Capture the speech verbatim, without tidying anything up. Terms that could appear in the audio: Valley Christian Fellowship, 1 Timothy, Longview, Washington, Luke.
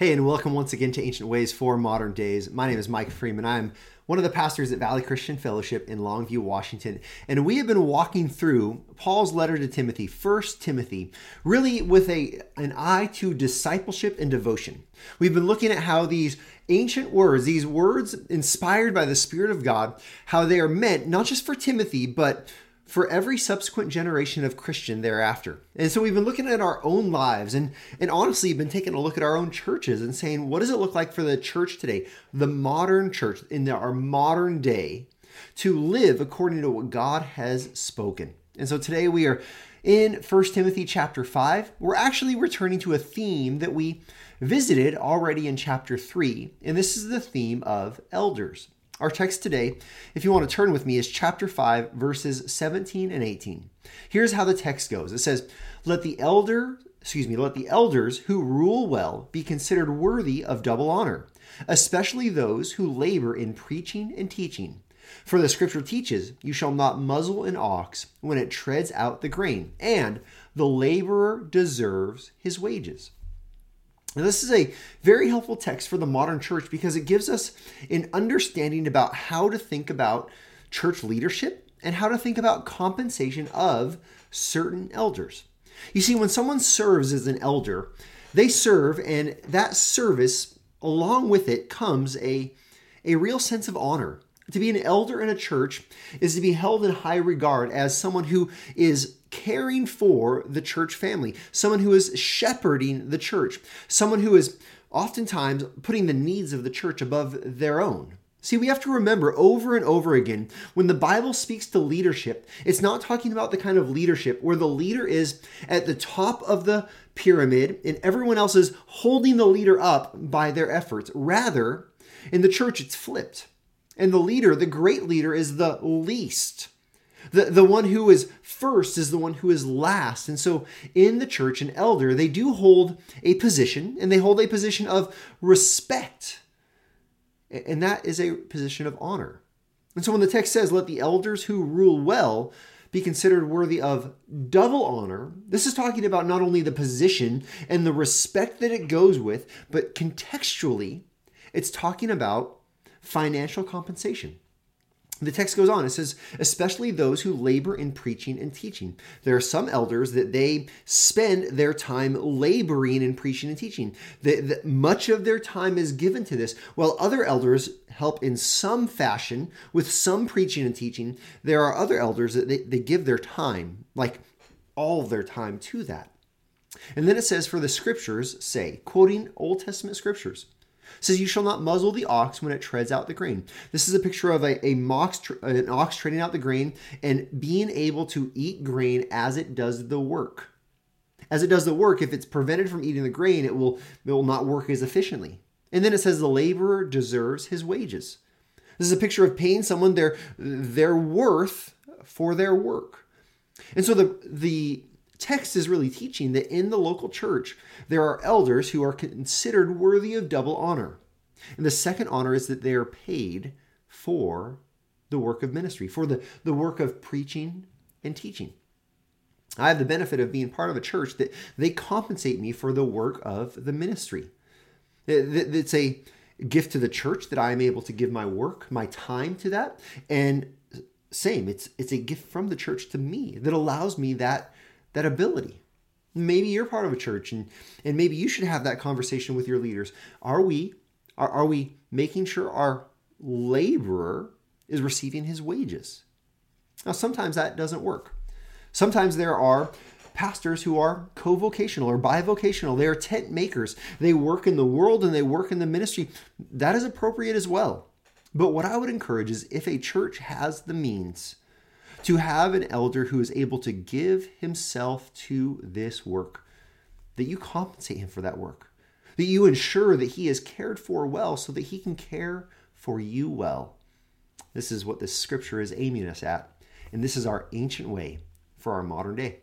Hey, and welcome once again to Ancient Ways for Modern Days. My name is Mike Freeman. I'm one of the pastors at Valley Christian Fellowship in Longview, Washington. And we have been walking through Paul's letter to Timothy, First Timothy, really with a an eye to discipleship and devotion. We've been looking at how these ancient words, these words inspired by the Spirit of God, how they are meant not just for Timothy, but for every subsequent generation of Christian thereafter. And so we've been looking at our own lives and, and honestly been taking a look at our own churches and saying, what does it look like for the church today, the modern church in our modern day, to live according to what God has spoken? And so today we are in First Timothy chapter five. We're actually returning to a theme that we visited already in chapter three, and this is the theme of elders. Our text today, if you want to turn with me, is chapter five, verses seventeen and eighteen. Here's how the text goes. It says, "Let the elder, excuse me, let the elders who rule well be considered worthy of double honor, especially those who labor in preaching and teaching. For the scripture teaches, you shall not muzzle an ox when it treads out the grain, and the laborer deserves his wages." Now, this is a very helpful text for the modern church because it gives us an understanding about how to think about church leadership and how to think about compensation of certain elders. You see, when someone serves as an elder, they serve, and that service, along with it, comes a, a real sense of honor. To be an elder in a church is to be held in high regard as someone who is caring for the church family, someone who is shepherding the church, someone who is oftentimes putting the needs of the church above their own. See, we have to remember over and over again, when the Bible speaks to leadership, it's not talking about the kind of leadership where the leader is at the top of the pyramid and everyone else is holding the leader up by their efforts. Rather, in the church, it's flipped. And the leader, the great leader, is the least. The, the one who is first is the one who is last. And so in the church, an elder, they do hold a position, and they hold a position of respect. And that is a position of honor. And so when the text says, "Let the elders who rule well be considered worthy of double honor," this is talking about not only the position and the respect that it goes with, but contextually, it's talking about financial compensation. The text goes on. It says, "Especially those who labor in preaching and teaching." There are some elders that they spend their time laboring in preaching and teaching. The, the, much of their time is given to this, while other elders help in some fashion with some preaching and teaching. There are other elders that they, they give their time, like all of their time, to that. And then it says, "For the scriptures say," quoting Old Testament scriptures, it says, "You shall not muzzle the ox when it treads out the grain." This is a picture of a, a mox, an ox treading out the grain and being able to eat grain as it does the work. As it does the work, if it's prevented from eating the grain, it will, it will not work as efficiently. And then it says, "The laborer deserves his wages." This is a picture of paying someone their, their worth for their work. And so the the... text is really teaching that in the local church, there are elders who are considered worthy of double honor. And the second honor is that they are paid for the work of ministry, for the, the work of preaching and teaching. I have the benefit of being part of a church that they compensate me for the work of the ministry. It's a gift to the church that I'm able to give my work, my time to that. And same, it's it's a gift from the church to me that allows me that that ability. Maybe you're part of a church and, and maybe you should have that conversation with your leaders. Are we, are, are we making sure our laborer is receiving his wages? Now, sometimes that doesn't work. Sometimes there are pastors who are co-vocational or bivocational. They are tent makers. They work in the world and they work in the ministry. That is appropriate as well. But what I would encourage is if a church has the means to have an elder who is able to give himself to this work, that you compensate him for that work, that you ensure that he is cared for well so that he can care for you well. This is what this scripture is aiming us at, and this is our ancient way for our modern day.